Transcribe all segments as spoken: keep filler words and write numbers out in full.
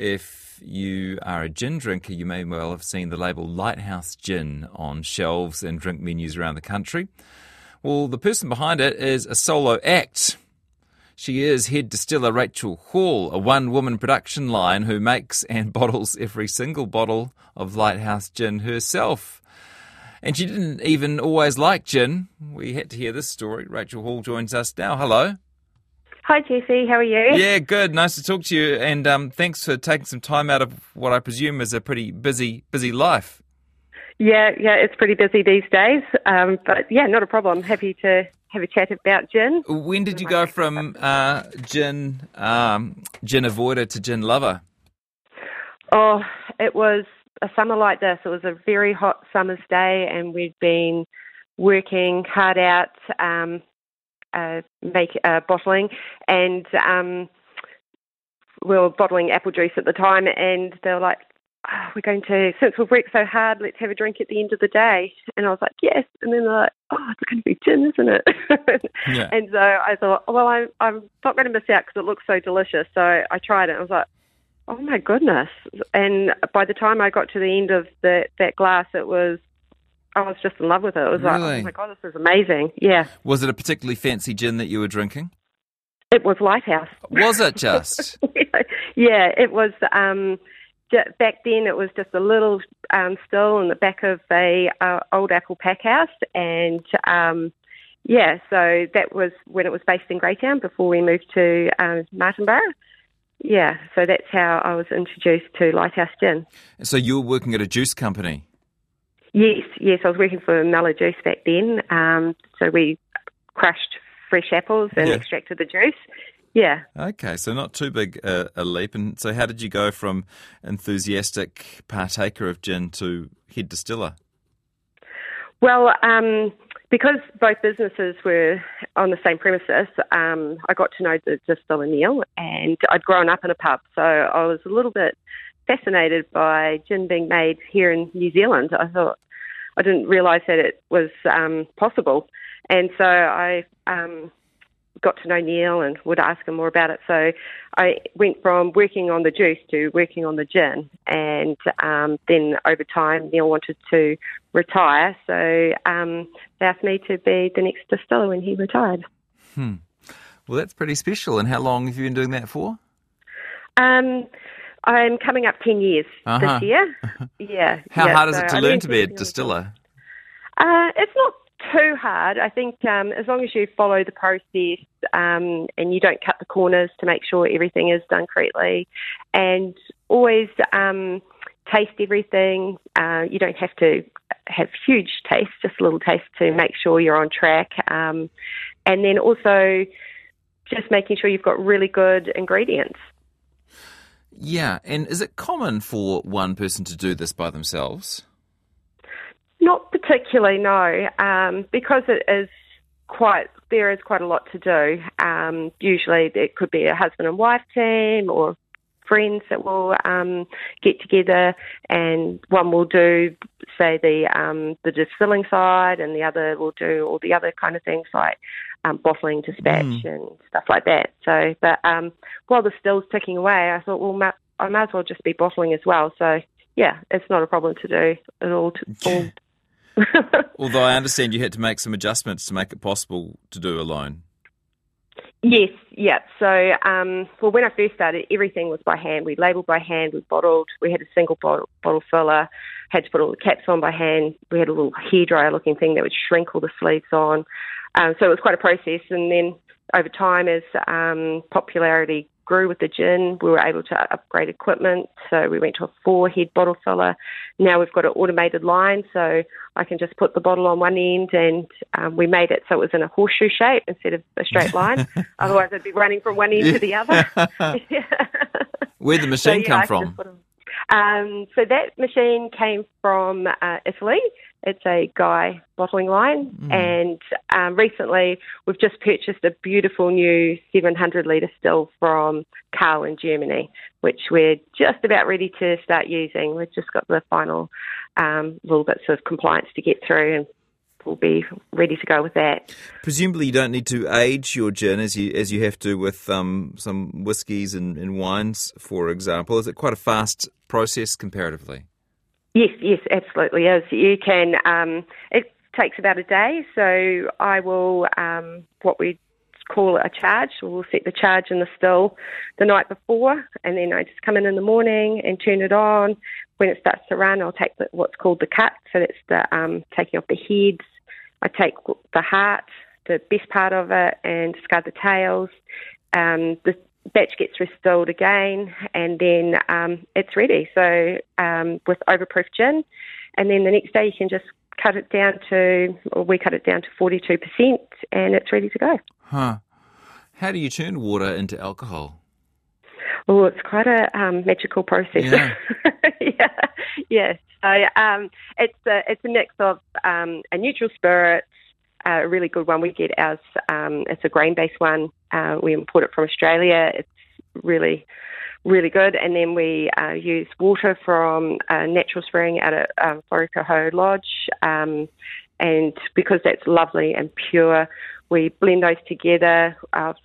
If you are a gin drinker, you may well have seen the label Lighthouse Gin on shelves and drink menus around the country. Well, the person behind it is a solo act. She is head distiller Rachel Hall, a one-woman production line who makes and bottles every single bottle of Lighthouse Gin herself. And she didn't even always like gin. We had to hear this story. Rachel Hall joins us now. Hello. Hi, Jesse. How are you? Yeah, good. Nice to talk to you. And um, thanks for taking some time out of what I presume is a pretty busy, busy life. Yeah, yeah, it's pretty busy these days. Um, but yeah, not a problem. Happy to have a chat about gin. When did you go from uh, gin um, gin avoider to gin lover? Oh, it was a summer like this. It was a very hot summer's day, and we'd been working hard out um, uh, make uh, bottling, and um, we were bottling apple juice at the time, and they were like, oh, we're going to, since we've worked so hard, let's have a drink at the end of the day. And I was like, yes. And then they're like, oh, it's going to be gin, isn't it? Yeah. And so I thought, well, I'm, I'm not going to miss out because it looks so delicious. So I tried it. I was like, oh, my goodness. And by the time I got to the end of the, that glass, it was, I was just in love with it. It was really? Like, oh, my God, this is amazing. Yeah. Was it a particularly fancy gin that you were drinking? It was Lighthouse. Was it just? Yeah, it was... Um, Back then, it was just a little um, still in the back of a uh, old apple pack house, and um, yeah, so that was when it was based in Greytown before we moved to um, Martinborough. Yeah, so that's how I was introduced to Lighthouse Gin. So you were working at a juice company? Yes, yes, I was working for Mulla Juice back then. Um, so we crushed fresh apples and yeah. extracted the juice. Yeah. Okay, so not too big uh, a leap. And so how did you go from enthusiastic partaker of gin to head distiller? Well, um, because both businesses were on the same premises, um, I got to know the distiller Neil, and I'd grown up in a pub, so I was a little bit fascinated by gin being made here in New Zealand. I thought, I didn't realise that it was um, possible. And so I... Um, got to know Neil and would ask him more about it. So I went from working on the juice to working on the gin. And um, then over time, Neil wanted to retire. So um, they asked me to be the next distiller when he retired. Hmm. Well, that's pretty special. And how long have you been doing that for? Um, I'm coming up ten years uh-huh. this year. Yeah. How yeah, hard is so it to I learn to be a distiller? Uh, it's not too hard. I think um, as long as you follow the process um, and you don't cut the corners to make sure everything is done correctly, and always um, taste everything. Uh, you don't have to have huge taste, just a little taste to make sure you're on track. Um, and then also just making sure you've got really good ingredients. Yeah, and is it common for one person to do this by themselves? Not particularly, no, um, because it is quite. There is quite a lot to do. Um, usually, it could be a husband and wife team or friends that will um, get together, and one will do, say, the um, the distilling side, and the other will do all the other kind of things like um, bottling, dispatch, mm. and stuff like that. So, but um, while the still's ticking away, I thought, well, ma- I might as well just be bottling as well. So, yeah, it's not a problem to do at all. To, all Although I understand you had to make some adjustments to make it possible to do alone. Yes, yeah. So, um, well, when I first started, everything was by hand. We labelled by hand, we bottled, we had a single bottle, bottle filler, had to put all the caps on by hand. We had a little hairdryer looking thing that would shrink all the sleeves on. Um, so it was quite a process. And then over time, as um, popularity grew with the gin, we were able to upgrade equipment, so we went to a four head bottle filler. Now we've got an automated line, so I can just put the bottle on one end, and um, we made it so it was in a horseshoe shape instead of a straight line. Otherwise I'd be running from one end yeah. to the other. yeah. Where'd the machine so, yeah, come from? Um, so that machine came from uh, Italy. It's a Guy bottling line, mm. and um, recently we've just purchased a beautiful new seven hundred litre still from Carl in Germany, which we're just about ready to start using. We've just got the final um, little bits of compliance to get through and we'll be ready to go with that. Presumably you don't need to age your gin as you as you have to with um, some whiskies and, and wines, for example. Is it quite a fast process comparatively? Yes, yes, absolutely is. You can, um, it takes about a day, so I will, um, what we call a charge, we'll set the charge in the still the night before, and then I just come in in the morning and turn it on. When it starts to run, I'll take the, what's called the cut, so that's the um, taking off the heads. I take the heart, the best part of it, and discard the tails. Um, the batch gets restilled again, and then um, it's ready. So um, with overproof gin, and then the next day you can just cut it down to, or we cut it down to forty-two percent, and it's ready to go. Huh. How do you turn water into alcohol? Oh, it's quite a um, magical process. Yeah, yeah. yeah. So um, it's a it's a mix of um, a neutral spirit, a really good one. We get ours. Um, it's a grain-based one. Uh, we import it from Australia. It's really, really good. And then we uh, use water from a natural spring out at um, Foraker Ho Lodge. Um, and because that's lovely and pure, we blend those together. I've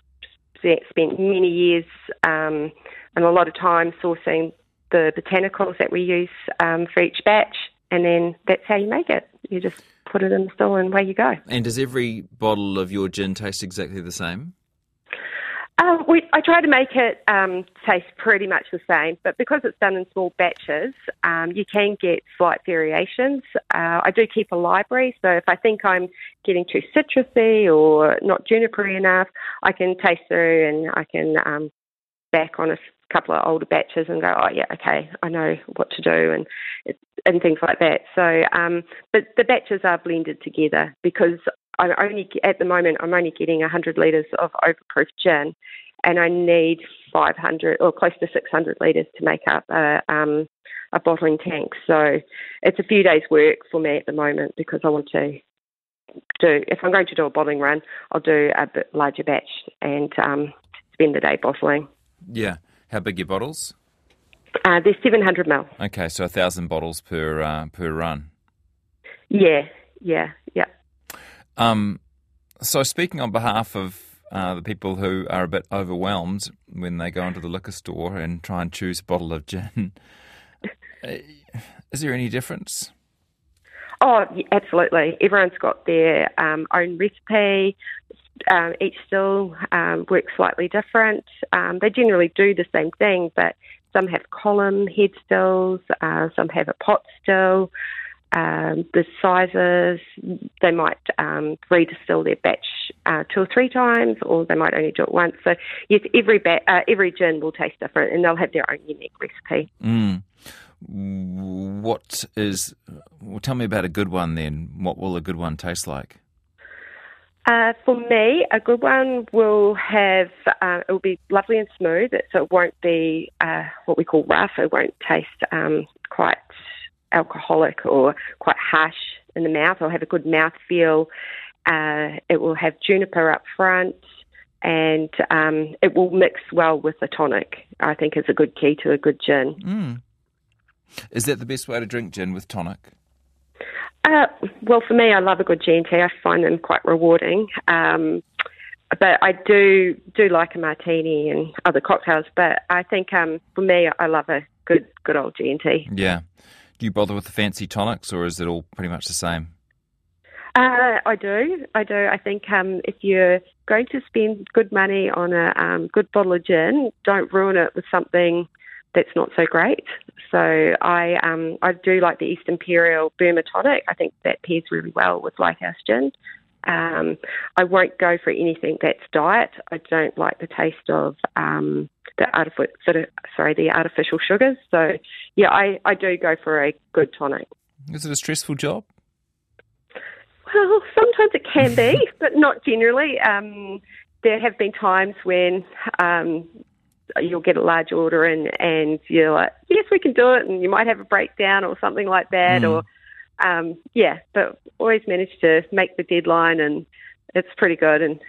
spent many years um, and a lot of time sourcing the botanicals that we use um, for each batch. And then that's how you make it. You just put it in the still and away you go. And does every bottle of your gin taste exactly the same? Uh, we, I try to make it um, taste pretty much the same, but because it's done in small batches, um, you can get slight variations. Uh, I do keep a library, so if I think I'm getting too citrusy or not junipery enough, I can taste through and I can um, back on a couple of older batches and go, oh yeah, okay, I know what to do, and and things like that. So, um, but the batches are blended together because I'm only at the moment I'm only getting one hundred litres of overproof gin, and I need five hundred or close to six hundred litres to make up a, um, a bottling tank. So it's a few days' work for me at the moment because I want to do. If I'm going to do a bottling run, I'll do a bit larger batch and um, spend the day bottling. Yeah, how big are your bottles? Uh, they're seven hundred mil. Okay, so a thousand bottles per uh, per run. Yeah, yeah, yeah. Um, so speaking on behalf of uh, the people who are a bit overwhelmed when they go into the liquor store and try and choose a bottle of gin, is there any difference? Oh, absolutely. Everyone's got their um, own recipe. Um, each still um, works slightly different. Um, they generally do the same thing, but some have column head stills, uh, some have a pot still. Um, the sizes, they might um, redistill their batch uh, two or three times, or they might only do it once. So yes, every ba- uh, every gin will taste different, and they'll have their own unique recipe. Mm. What is? Well, tell me about a good one then. What will a good one taste like? Uh, for me, a good one will have. Uh, it will be lovely and smooth, so it won't be uh, what we call rough. It won't taste um, quite alcoholic or quite harsh in the mouth. It'll have a good mouth feel. Uh, it will have juniper up front, and um, it will mix well with the tonic, I think, is a good key to a good gin. Mm. Is that the best way to drink gin, with tonic? Uh, well, for me, I love a good gin tea. I find them quite rewarding. Um, but I do do like a martini and other cocktails, but I think um, for me, I love a good, good old gin tea. Yeah. Do you bother with the fancy tonics, or is it all pretty much the same? Uh, I do. I do. I think um, if you're going to spend good money on a um, good bottle of gin, don't ruin it with something that's not so great. So I um, I do like the East Imperial Burma tonic. I think that pairs really well with Lighthouse Gin. Um, I won't go for anything that's diet. I don't like the taste of um, the artificial, sorry, the artificial sugars. So, yeah, I, I do go for a good tonic. Is it a stressful job? Well, sometimes it can be, but not generally. Um, there have been times when um, you'll get a large order and, and you're like, yes, we can do it, and you might have a breakdown or something like that, mm. or Um, yeah, but always manage to make the deadline, and it's pretty good. And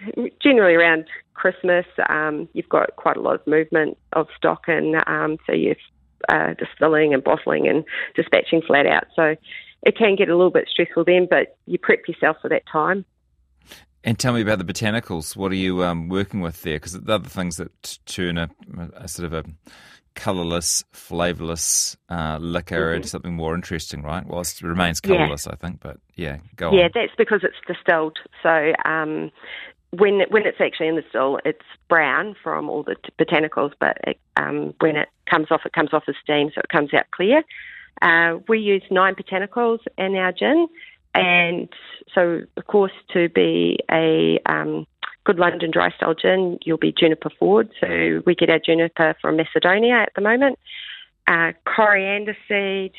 generally around Christmas, um, you've got quite a lot of movement of stock, and um, so you're uh, distilling and bottling and dispatching flat out. So it can get a little bit stressful then, but you prep yourself for that time. And tell me about the botanicals. What are you um, working with there? Because the other things that turn a, a sort of a colourless, flavourless uh, liquor into mm-hmm. something more interesting, right? Well, it remains colourless, yeah. I think, but yeah, go yeah, on. Yeah, that's because it's distilled. So um, when when it's actually in the still, it's brown from all the t- botanicals, but it, um, when it comes off, it comes off as steam, so it comes out clear. Uh, we use nine botanicals in our gin. And so, of course, to be a um, good London dry style gin, you'll be juniper forward. So we get our juniper from Macedonia at the moment. Uh, coriander seed,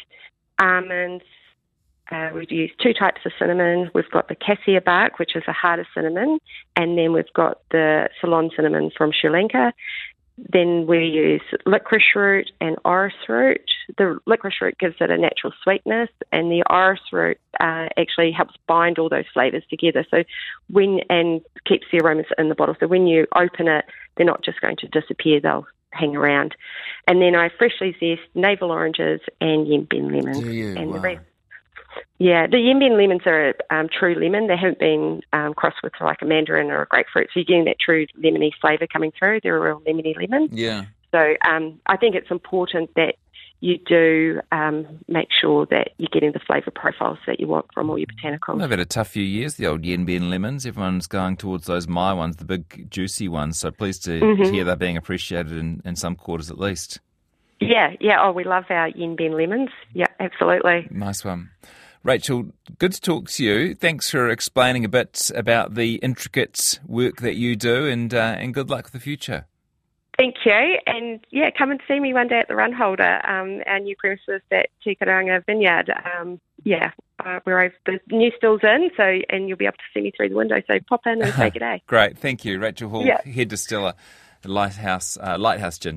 almonds. Uh, we use two types of cinnamon. We've got the cassia bark, which is a harder cinnamon, and then we've got the Ceylon cinnamon from Sri Lanka. Then we use licorice root and orris root. The licorice root gives it a natural sweetness, and the orris root uh, actually helps bind all those flavours together. So when and keeps the aromas in the bottle. So when you open it, they're not just going to disappear; they'll hang around. And then I freshly zest navel oranges and Yen Ben lemons. Do you? And wow. the yeah, the Yen Ben lemons are a um, true lemon. They haven't been um, crossed with like a mandarin or a grapefruit, so you're getting that true lemony flavour coming through. They're a real lemony lemon. Yeah. So um, I think it's important that you do um, make sure that you're getting the flavour profiles that you want from all your botanicals. They've had a tough few years, the old Yen Ben lemons. Everyone's going towards those Mai ones, the big juicy ones. So pleased to mm-hmm. hear they're being appreciated in, in some quarters at least. Yeah, yeah. Oh, we love our Yen Ben lemons. Yeah, absolutely. Nice one. Rachel, good to talk to you. Thanks for explaining a bit about the intricate work that you do, and uh, and good luck for the future. Thank you. And, yeah, come and see me one day at the Runholder, um, our new premises at Te Karanga Vineyard. Um, yeah, uh, we're over, the new still's in, so and you'll be able to see me through the window. So pop in and say good day. Great. Thank you. Rachel Hall, yeah. head distiller, Lighthouse, uh, Lighthouse Gin.